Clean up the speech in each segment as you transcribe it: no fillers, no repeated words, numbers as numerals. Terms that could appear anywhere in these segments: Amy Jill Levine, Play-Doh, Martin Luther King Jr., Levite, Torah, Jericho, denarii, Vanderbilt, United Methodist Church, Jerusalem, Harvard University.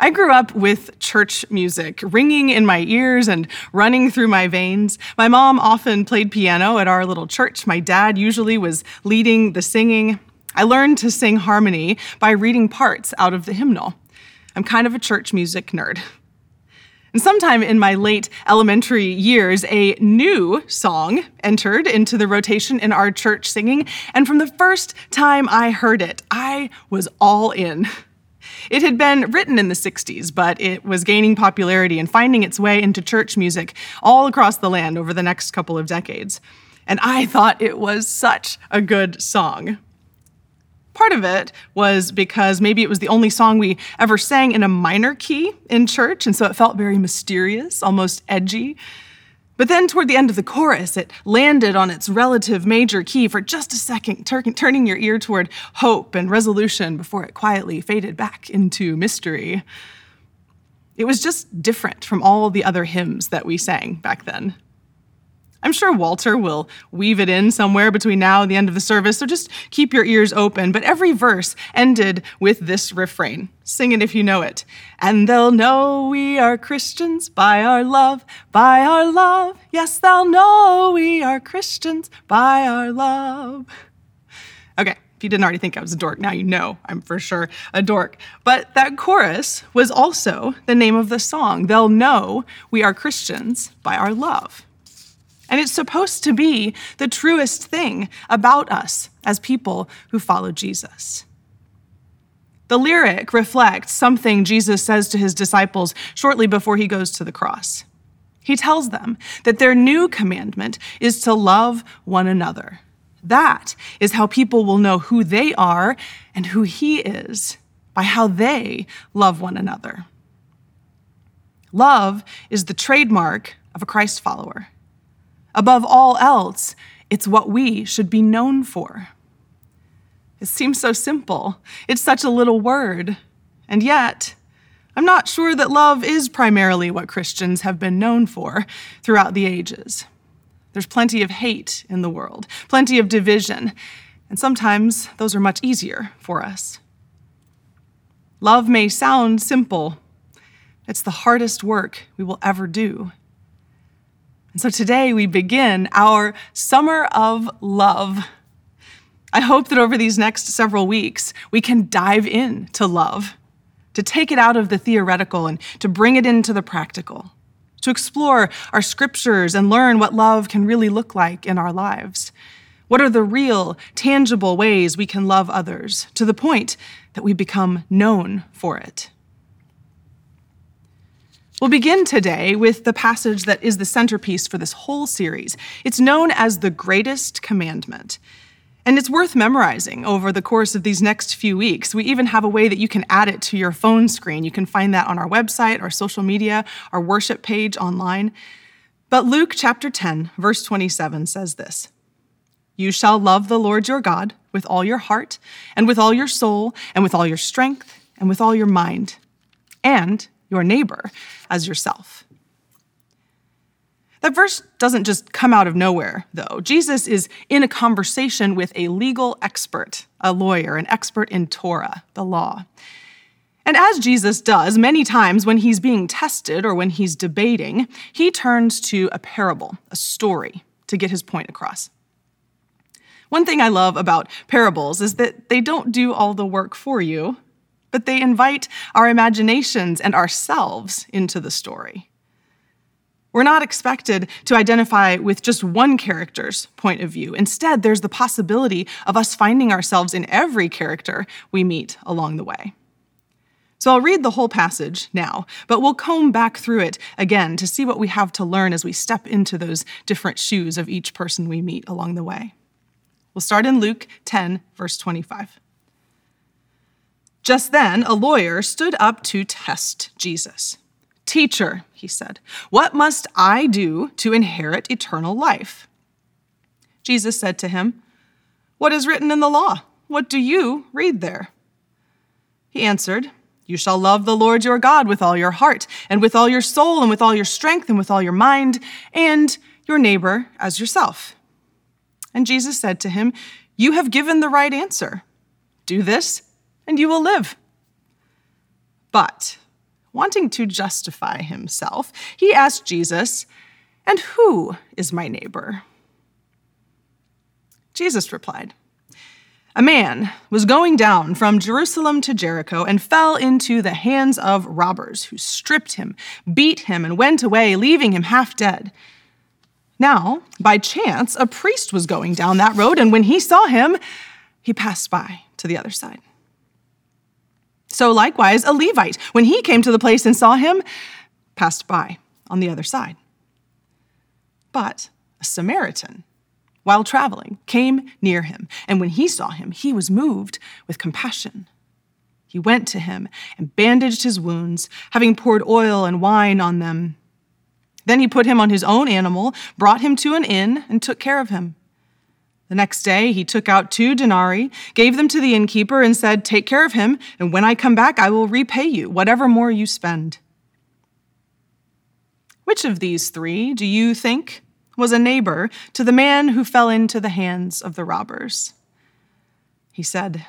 I grew up with church music ringing in my ears and running through my veins. My mom often played piano at our little church. My dad usually was leading the singing. I learned to sing harmony by reading parts out of the hymnal. I'm kind of a church music nerd. And sometime in my late elementary years, a new song entered into the rotation in our church singing, and from the first time I heard it, I was all in. It had been written in the 60s, but it was gaining popularity and finding its way into church music all across the land over the next couple of decades. And I thought it was such a good song. Part of it was because maybe it was the only song we ever sang in a minor key in church, and so it felt very mysterious, almost edgy. But then toward the end of the chorus, it landed on its relative major key for just a second, turning your ear toward hope and resolution before it quietly faded back into mystery. It was just different from all the other hymns that we sang back then. I'm sure Walter will weave it in somewhere between now and the end of the service, so just keep your ears open. But every verse ended with this refrain. Sing it if you know it. And they'll know we are Christians by our love, by our love. Yes, they'll know we are Christians by our love. Okay, if you didn't already think I was a dork, now you know I'm for sure a dork. But that chorus was also the name of the song. They'll know we are Christians by our love. And it's supposed to be the truest thing about us as people who follow Jesus. The lyric reflects something Jesus says to his disciples shortly before he goes to the cross. He tells them that their new commandment is to love one another. That is how people will know who they are and who he is, by how they love one another. Love is the trademark of a Christ follower. Above all else, it's what we should be known for. It seems so simple. It's such a little word. And yet, I'm not sure that love is primarily what Christians have been known for throughout the ages. There's plenty of hate in the world, plenty of division, and sometimes those are much easier for us. Love may sound simple. It's the hardest work we will ever do. And so today we begin our Summer of Love. I hope that over these next several weeks, we can dive in to love, to take it out of the theoretical and to bring it into the practical, to explore our scriptures and learn what love can really look like in our lives. What are the real, tangible ways we can love others to the point that we become known for it? We'll begin today with the passage that is the centerpiece for this whole series. It's known as the Greatest Commandment, and it's worth memorizing over the course of these next few weeks. We even have a way that you can add it to your phone screen. You can find that on our website, our social media, our worship page online. But Luke chapter 10, verse 27 says this, "You shall love the Lord your God with all your heart, and with all your soul, and with all your strength, and with all your mind, and your neighbor as yourself." That verse doesn't just come out of nowhere, though. Jesus is in a conversation with a legal expert, a lawyer, an expert in Torah, the law. And as Jesus does many times when he's being tested or when he's debating, he turns to a parable, a story, to get his point across. One thing I love about parables is that they don't do all the work for you, but they invite our imaginations and ourselves into the story. We're not expected to identify with just one character's point of view. Instead, there's the possibility of us finding ourselves in every character we meet along the way. So I'll read the whole passage now, but we'll comb back through it again to see what we have to learn as we step into those different shoes of each person we meet along the way. We'll start in Luke 10, verse 25. Just then, a lawyer stood up to test Jesus. "Teacher," he said, "what must I do to inherit eternal life?" Jesus said to him, "What is written in the law? What do you read there?" He answered, "You shall love the Lord your God with all your heart, and with all your soul, and with all your strength, and with all your mind, and your neighbor as yourself." And Jesus said to him, "You have given the right answer. Do this, and you will live." But wanting to justify himself, he asked Jesus, "And who is my neighbor?" Jesus replied, "A man was going down from Jerusalem to Jericho and fell into the hands of robbers who stripped him, beat him, and went away, leaving him half dead. Now, by chance, a priest was going down that road, and when he saw him, he passed by to the other side. So likewise, a Levite, when he came to the place and saw him, passed by on the other side. But a Samaritan, while traveling, came near him, and when he saw him, he was moved with compassion. He went to him and bandaged his wounds, having poured oil and wine on them. Then he put him on his own animal, brought him to an inn, and took care of him. The next day he took out 2 denarii, gave them to the innkeeper, and said, 'Take care of him, and when I come back, I will repay you whatever more you spend.' Which of these 3 do you think was a neighbor to the man who fell into the hands of the robbers?" He said,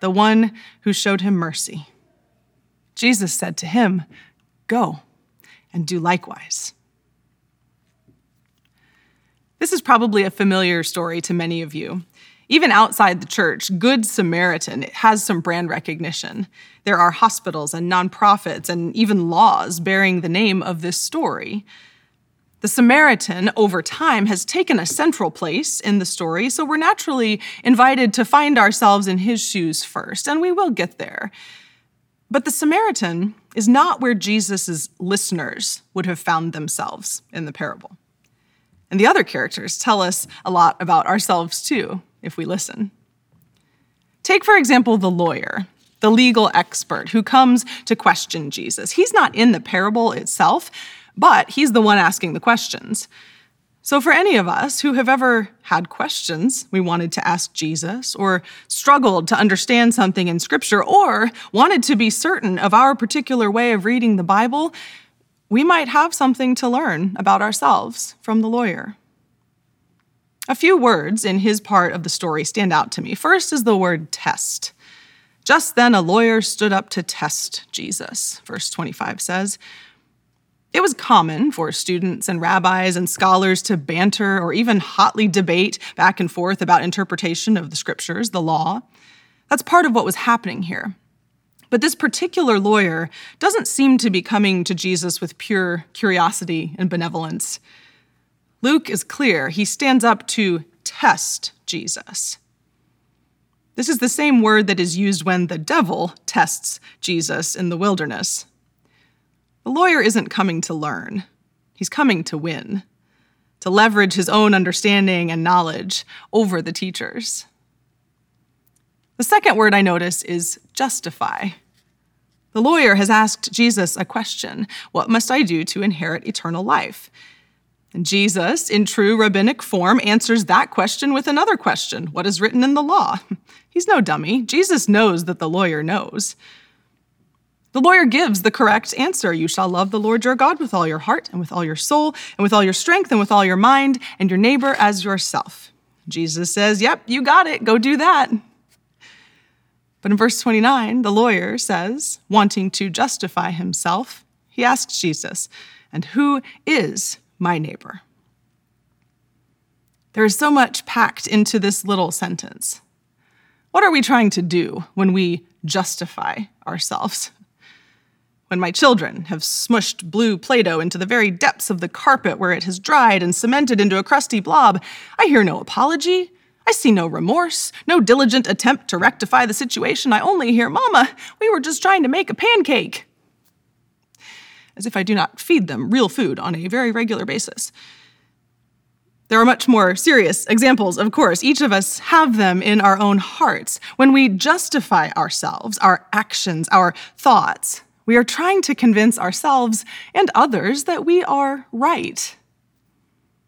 "The one who showed him mercy." Jesus said to him, "Go and do likewise." This is probably a familiar story to many of you. Even outside the church, Good Samaritan has some brand recognition. There are hospitals and nonprofits and even laws bearing the name of this story. The Samaritan, over time, has taken a central place in the story, so we're naturally invited to find ourselves in his shoes first, and we will get there. But the Samaritan is not where Jesus' listeners would have found themselves in the parable. And the other characters tell us a lot about ourselves, too, if we listen. Take, for example, the lawyer, the legal expert who comes to question Jesus. He's not in the parable itself, but he's the one asking the questions. So for any of us who have ever had questions we wanted to ask Jesus, or struggled to understand something in Scripture, or wanted to be certain of our particular way of reading the Bible, we might have something to learn about ourselves from the lawyer. A few words in his part of the story stand out to me. First is the word test. "Just then a lawyer stood up to test Jesus," verse 25 says. It was common for students and rabbis and scholars to banter or even hotly debate back and forth about interpretation of the Scriptures, the law. That's part of what was happening here. But this particular lawyer doesn't seem to be coming to Jesus with pure curiosity and benevolence. Luke is clear. He stands up to test Jesus. This is the same word that is used when the devil tests Jesus in the wilderness. The lawyer isn't coming to learn. He's coming to win, to leverage his own understanding and knowledge over the teachers. The second word I notice is justify. The lawyer has asked Jesus a question: "What must I do to inherit eternal life?" And Jesus, in true rabbinic form, answers that question with another question: "What is written in the law?" He's no dummy. Jesus knows that the lawyer knows. The lawyer gives the correct answer: "You shall love the Lord your God with all your heart and with all your soul and with all your strength and with all your mind, and your neighbor as yourself." Jesus says, "Yep, you got it. Go do that." But in verse 29, the lawyer says, wanting to justify himself, he asks Jesus, "And who is my neighbor?" There is so much packed into this little sentence. What are we trying to do when we justify ourselves? When my children have smushed blue Play-Doh into the very depths of the carpet where it has dried and cemented into a crusty blob, I hear no apology. I see no remorse, no diligent attempt to rectify the situation. I only hear, "Mama, we were just trying to make a pancake," as if I do not feed them real food on a very regular basis. There are much more serious examples, of course. Each of us have them in our own hearts. When we justify ourselves, our actions, our thoughts, we are trying to convince ourselves and others that we are right,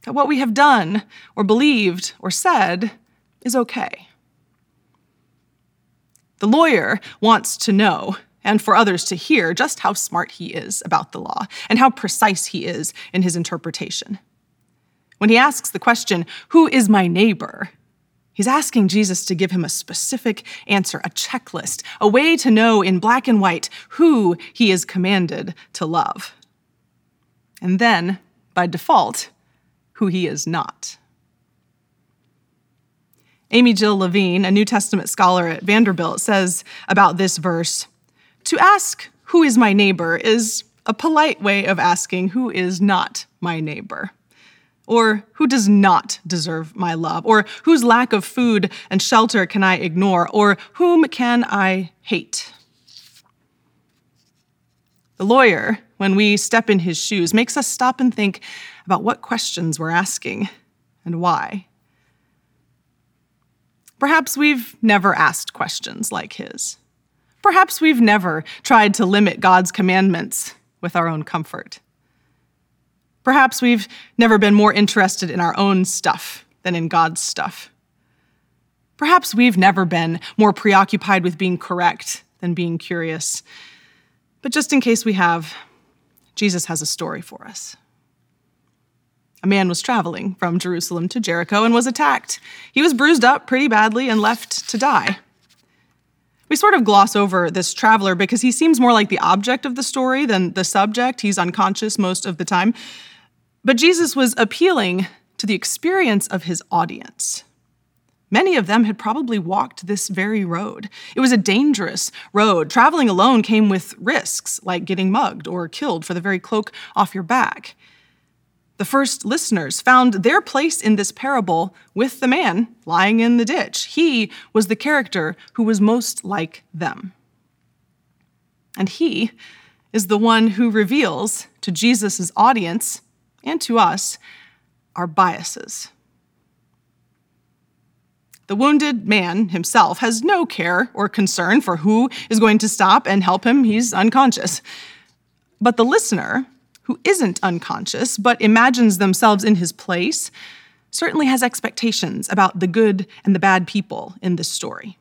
that what we have done or believed or said is okay. The lawyer wants to know, and for others to hear, just how smart he is about the law and how precise he is in his interpretation. When he asks the question, "Who is my neighbor?" He's asking Jesus to give him a specific answer, a checklist, a way to know in black and white who he is commanded to love. And then, by default, who he is not. Amy Jill Levine, a New Testament scholar at Vanderbilt, says about this verse, "To ask who is my neighbor is a polite way of asking who is not my neighbor, or who does not deserve my love, or whose lack of food and shelter can I ignore, or whom can I hate?" The lawyer, when we step in his shoes, makes us stop and think about what questions we're asking and why. Perhaps we've never asked questions like his. Perhaps we've never tried to limit God's commandments with our own comfort. Perhaps we've never been more interested in our own stuff than in God's stuff. Perhaps we've never been more preoccupied with being correct than being curious. But just in case we have, Jesus has a story for us. A man was traveling from Jerusalem to Jericho and was attacked. He was bruised up pretty badly and left to die. We sort of gloss over this traveler because he seems more like the object of the story than the subject. He's unconscious most of the time. But Jesus was appealing to the experience of his audience. Many of them had probably walked this very road. It was a dangerous road. Traveling alone came with risks, like getting mugged or killed for the very cloak off your back. The first listeners found their place in this parable with the man lying in the ditch. He was the character who was most like them. And he is the one who reveals to Jesus' audience and to us our biases. The wounded man himself has no care or concern for who is going to stop and help him. He's unconscious. But the listener, who isn't unconscious, but imagines themselves in his place, certainly has expectations about the good and the bad people in this story.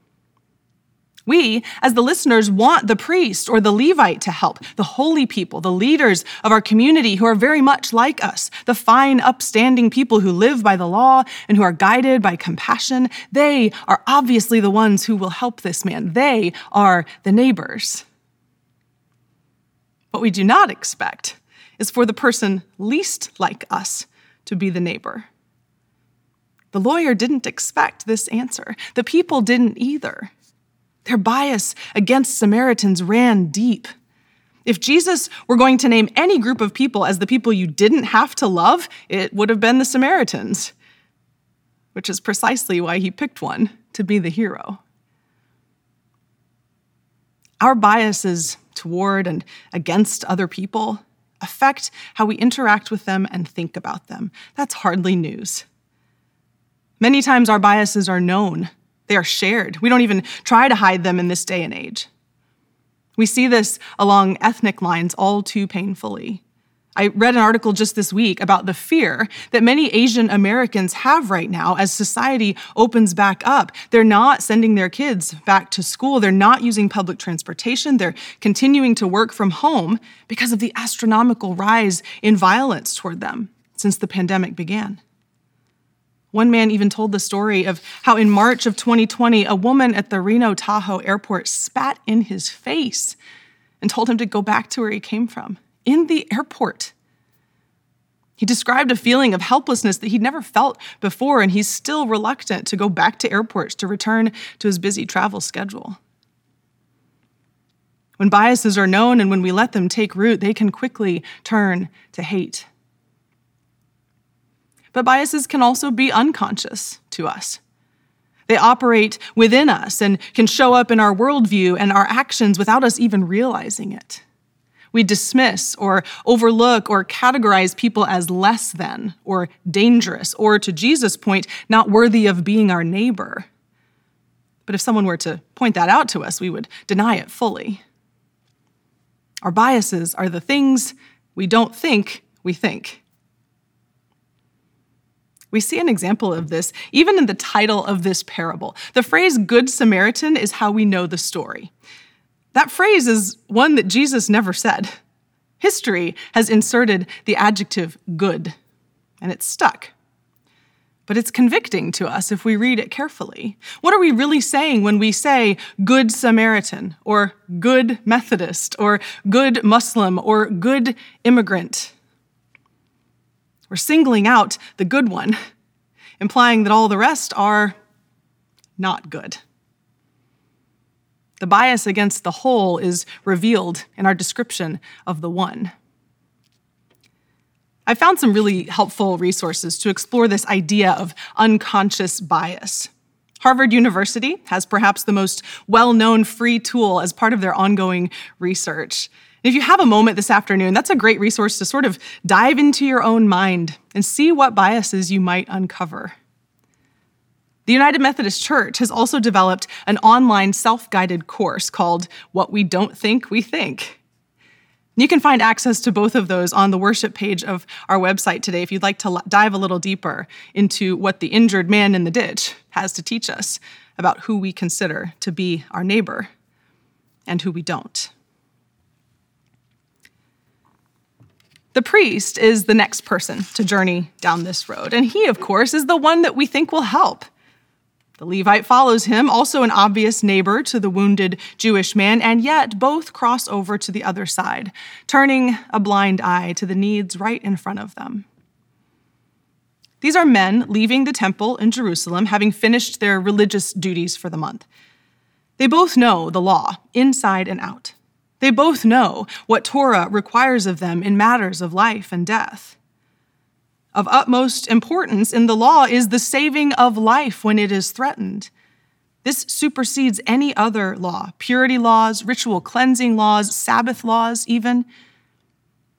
We, as the listeners, want the priest or the Levite to help, the holy people, the leaders of our community who are very much like us, the fine, upstanding people who live by the law and who are guided by compassion. They are obviously the ones who will help this man. They are the neighbors. What we do not expect is for the person least like us to be the neighbor. The lawyer didn't expect this answer. The people didn't either. Their bias against Samaritans ran deep. If Jesus were going to name any group of people as the people you didn't have to love, it would have been the Samaritans, which is precisely why he picked one to be the hero. Our biases toward and against other people affect how we interact with them and think about them. That's hardly news. Many times our biases are known. They are shared. We don't even try to hide them in this day and age. We see this along ethnic lines all too painfully. I read an article just this week about the fear that many Asian Americans have right now as society opens back up. They're not sending their kids back to school. They're not using public transportation. They're continuing to work from home because of the astronomical rise in violence toward them since the pandemic began. One man even told the story of how in March of 2020, a woman at the Reno Tahoe airport spat in his face and told him to go back to where he came from. In the airport. He described a feeling of helplessness that he'd never felt before, and he's still reluctant to go back to airports to return to his busy travel schedule. When biases are known and when we let them take root, they can quickly turn to hate. But biases can also be unconscious to us. They operate within us and can show up in our worldview and our actions without us even realizing it. We dismiss or overlook or categorize people as less than or dangerous or, to Jesus' point, not worthy of being our neighbor. But if someone were to point that out to us, we would deny it fully. Our biases are the things we don't think we think. We see an example of this even in the title of this parable. The phrase "Good Samaritan" is how we know the story. That phrase is one that Jesus never said. History has inserted the adjective good, and it's stuck. but it's convicting to us if we read it carefully. What are we really saying when we say good Samaritan, or good Methodist, or good Muslim, or good immigrant? We're singling out the good one, implying that all the rest are not good. The bias against the whole is revealed in our description of the one. I found some really helpful resources to explore this idea of unconscious bias. Harvard University has perhaps the most well-known free tool as part of their ongoing research. And if you have a moment this afternoon, that's a great resource to sort of dive into your own mind and see what biases you might uncover. The United Methodist Church has also developed an online self-guided course called What We Don't Think, We Think. You can find access to both of those on the worship page of our website today if you'd like to dive a little deeper into what the injured man in the ditch has to teach us about who we consider to be our neighbor and who we don't. The priest is the next person to journey down this road, and he, of course, is the one that we think will help. The Levite follows him, also an obvious neighbor to the wounded Jewish man, and yet both cross over to the other side, turning a blind eye to the needs right in front of them. These are men leaving the temple in Jerusalem, having finished their religious duties for the month. They both know the law, inside and out. They both know what Torah requires of them in matters of life and death. Of utmost importance in the law is the saving of life when it is threatened. This supersedes any other law, purity laws, ritual cleansing laws, Sabbath laws even.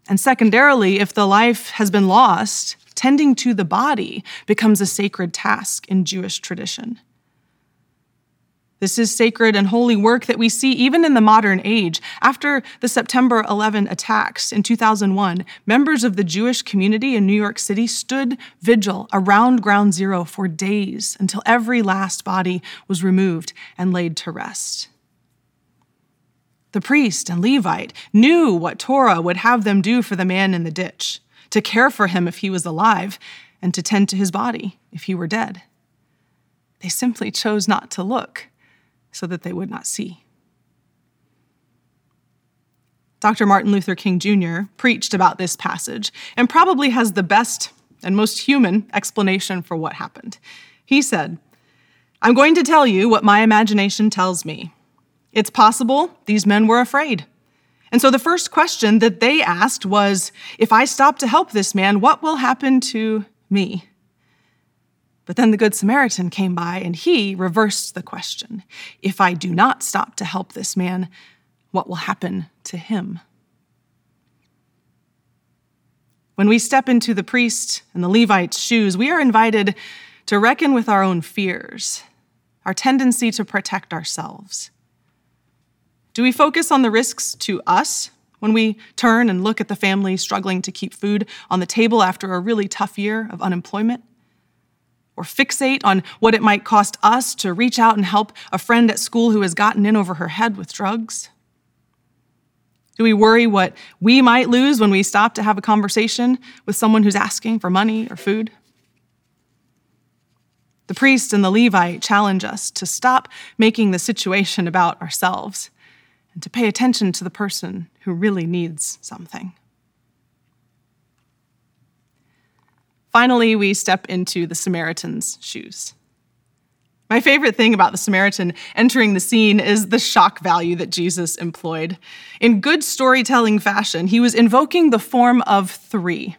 And secondarily, if the life has been lost, tending to the body becomes a sacred task in Jewish tradition. This is sacred and holy work that we see even in the modern age. After the September 11 attacks in 2001, members of the Jewish community in New York City stood vigil around Ground Zero for days until every last body was removed and laid to rest. The priest and Levite knew what Torah would have them do for the man in the ditch, to care for him if he was alive and to tend to his body if he were dead. They simply chose not to look, so that they would not see. Dr. Martin Luther King Jr. preached about this passage and probably has the best and most human explanation for what happened. He said, "I'm going to tell you what my imagination tells me. It's possible these men were afraid. And so the first question that they asked was, if I stop to help this man, what will happen to me?" But then the Good Samaritan came by, and he reversed the question. If I do not stop to help this man, what will happen to him? When we step into the priest and the Levite's shoes, we are invited to reckon with our own fears, our tendency to protect ourselves. Do we focus on the risks to us when we turn and look at the family struggling to keep food on the table after a really tough year of unemployment? Or fixate on what it might cost us to reach out and help a friend at school who has gotten in over her head with drugs? Do we worry what we might lose when we stop to have a conversation with someone who's asking for money or food? The priest and the Levite challenge us to stop making the situation about ourselves and to pay attention to the person who really needs something. Finally, we step into the Samaritan's shoes. My favorite thing about the Samaritan entering the scene is the shock value that Jesus employed. In good storytelling fashion, he was invoking the form of three.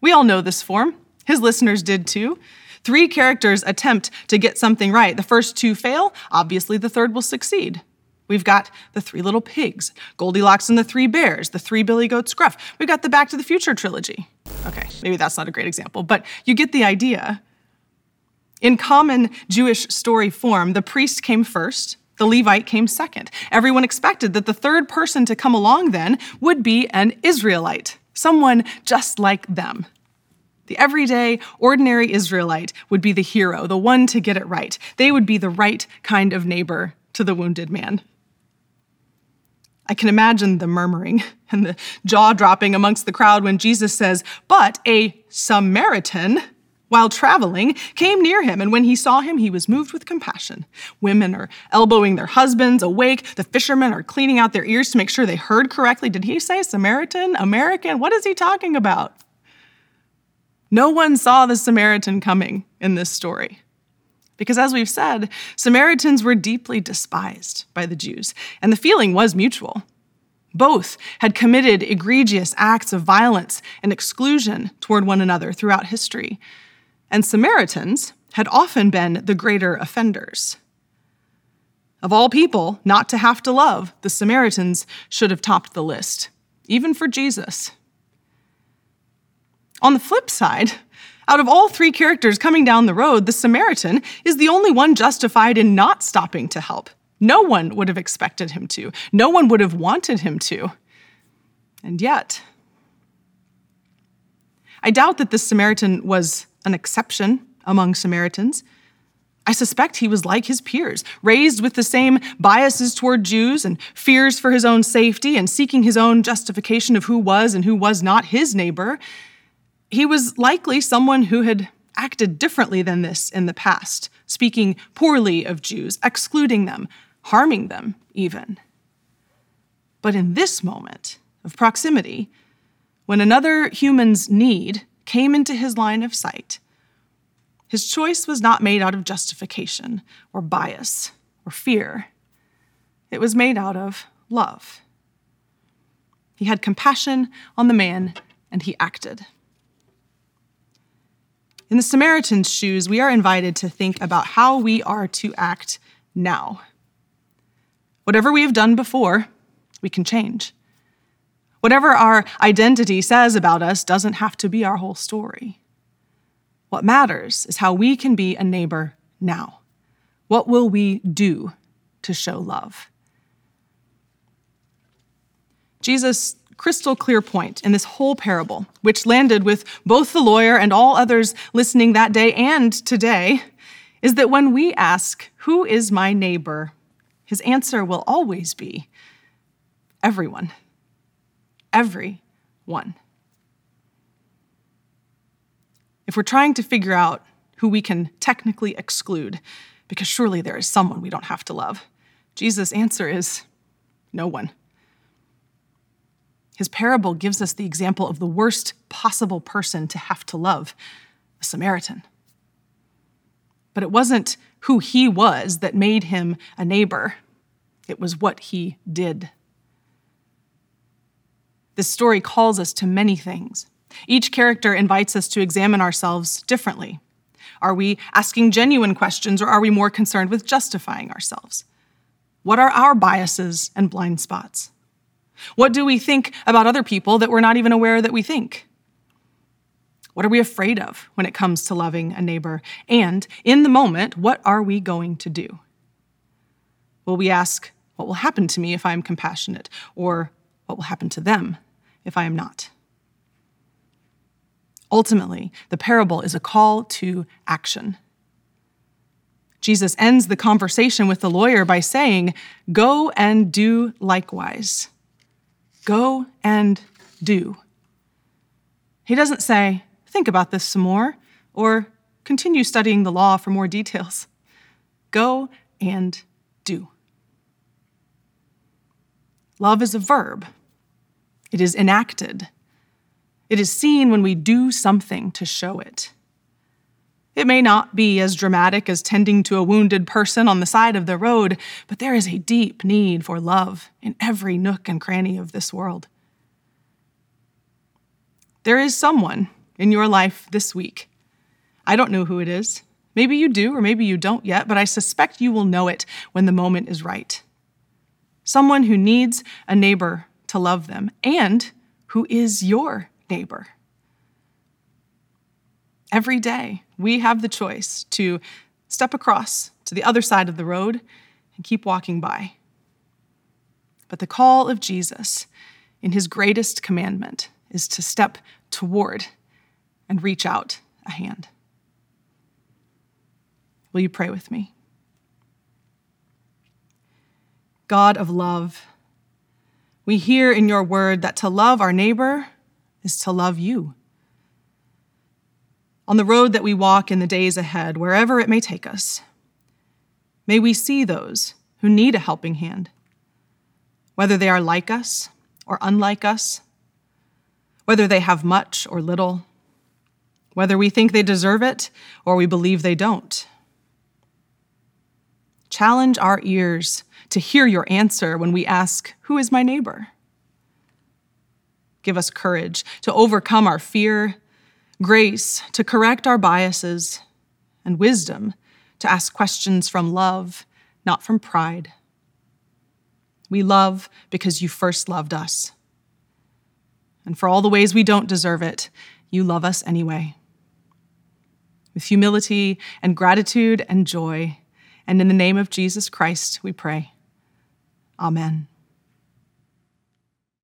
We all know this form. His listeners did too. Three characters attempt to get something right. The first two fail. Obviously, the third will succeed. We've got the three little pigs, Goldilocks and the three bears, the three billy goats gruff. We've got the Back to the Future trilogy. Okay, maybe that's not a great example, but you get the idea. In common Jewish story form, the priest came first, the Levite came second. Everyone expected that the third person to come along then would be an Israelite, someone just like them. The everyday, ordinary Israelite would be the hero, the one to get it right. They would be the right kind of neighbor to the wounded man. I can imagine the murmuring and the jaw-dropping amongst the crowd when Jesus says, "But a Samaritan while traveling, came near him, and when he saw him, he was moved with compassion. Women are elbowing their husbands awake. The fishermen are cleaning out their ears to make sure they heard correctly. Did he say Samaritan, American? What is he talking about? No one saw the Samaritan coming in this story. Because as we've said, Samaritans were deeply despised by the Jews, and the feeling was mutual. Both had committed egregious acts of violence and exclusion toward one another throughout history, and Samaritans had often been the greater offenders. Of all people not to have to love, the Samaritans should have topped the list, even for Jesus. On the flip side, out of all three characters coming down the road, the Samaritan is the only one justified in not stopping to help. No one would have expected him to. No one would have wanted him to. And yet, I doubt that this Samaritan was an exception among Samaritans. I suspect he was like his peers, raised with the same biases toward Jews and fears for his own safety and seeking his own justification of who was and who was not his neighbor. He was likely someone who had acted differently than this in the past, speaking poorly of Jews, excluding them, harming them even. But in this moment of proximity, when another human's need came into his line of sight, his choice was not made out of justification or bias or fear. It was made out of love. He had compassion on the man, and he acted. In the Samaritan's shoes, we are invited to think about how we are to act now. Whatever we have done before, we can change. Whatever our identity says about us doesn't have to be our whole story. What matters is how we can be a neighbor now. What will we do to show love? Jesus' crystal clear point in this whole parable, which landed with both the lawyer and all others listening that day and today, is that when we ask, "Who is my neighbor?" his answer will always be, everyone. Everyone. If we're trying to figure out who we can technically exclude, because surely there is someone we don't have to love, Jesus' answer is no one. His parable gives us the example of the worst possible person to have to love, a Samaritan. But it wasn't who he was that made him a neighbor. It was what he did. This story calls us to many things. Each character invites us to examine ourselves differently. Are we asking genuine questions, or are we more concerned with justifying ourselves? What are our biases and blind spots? What do we think about other people that we're not even aware that we think? What are we afraid of when it comes to loving a neighbor? And in the moment, what are we going to do? Will we ask, what will happen to me if I am compassionate? Or what will happen to them if I am not? Ultimately, the parable is a call to action. Jesus ends the conversation with the lawyer by saying, "Go and do likewise." Go and do. He doesn't say, think about this some more, or continue studying the law for more details. Go and do. Love is a verb. It is enacted. It is seen when we do something to show it. It may not be as dramatic as tending to a wounded person on the side of the road, but there is a deep need for love in every nook and cranny of this world. There is someone in your life this week. I don't know who it is. Maybe you do, or maybe you don't yet, but I suspect you will know it when the moment is right. Someone who needs a neighbor to love them, and who is your neighbor. Every day, we have the choice to step across to the other side of the road and keep walking by. But the call of Jesus in his greatest commandment is to step toward and reach out a hand. Will you pray with me? God of love, we hear in your word that to love our neighbor is to love you. on the road that we walk in the days ahead, wherever it may take us. May we see those who need a helping hand, whether they are like us or unlike us, whether they have much or little, whether we think they deserve it or we believe they don't. Challenge our ears to hear your answer when we ask, "Who is my neighbor?" Give us courage to overcome our fear, grace to correct our biases, and wisdom to ask questions from love, not from pride. We love because you first loved us. And for all the ways we don't deserve it, you love us anyway. With humility and gratitude and joy, and in the name of Jesus Christ, we pray. Amen.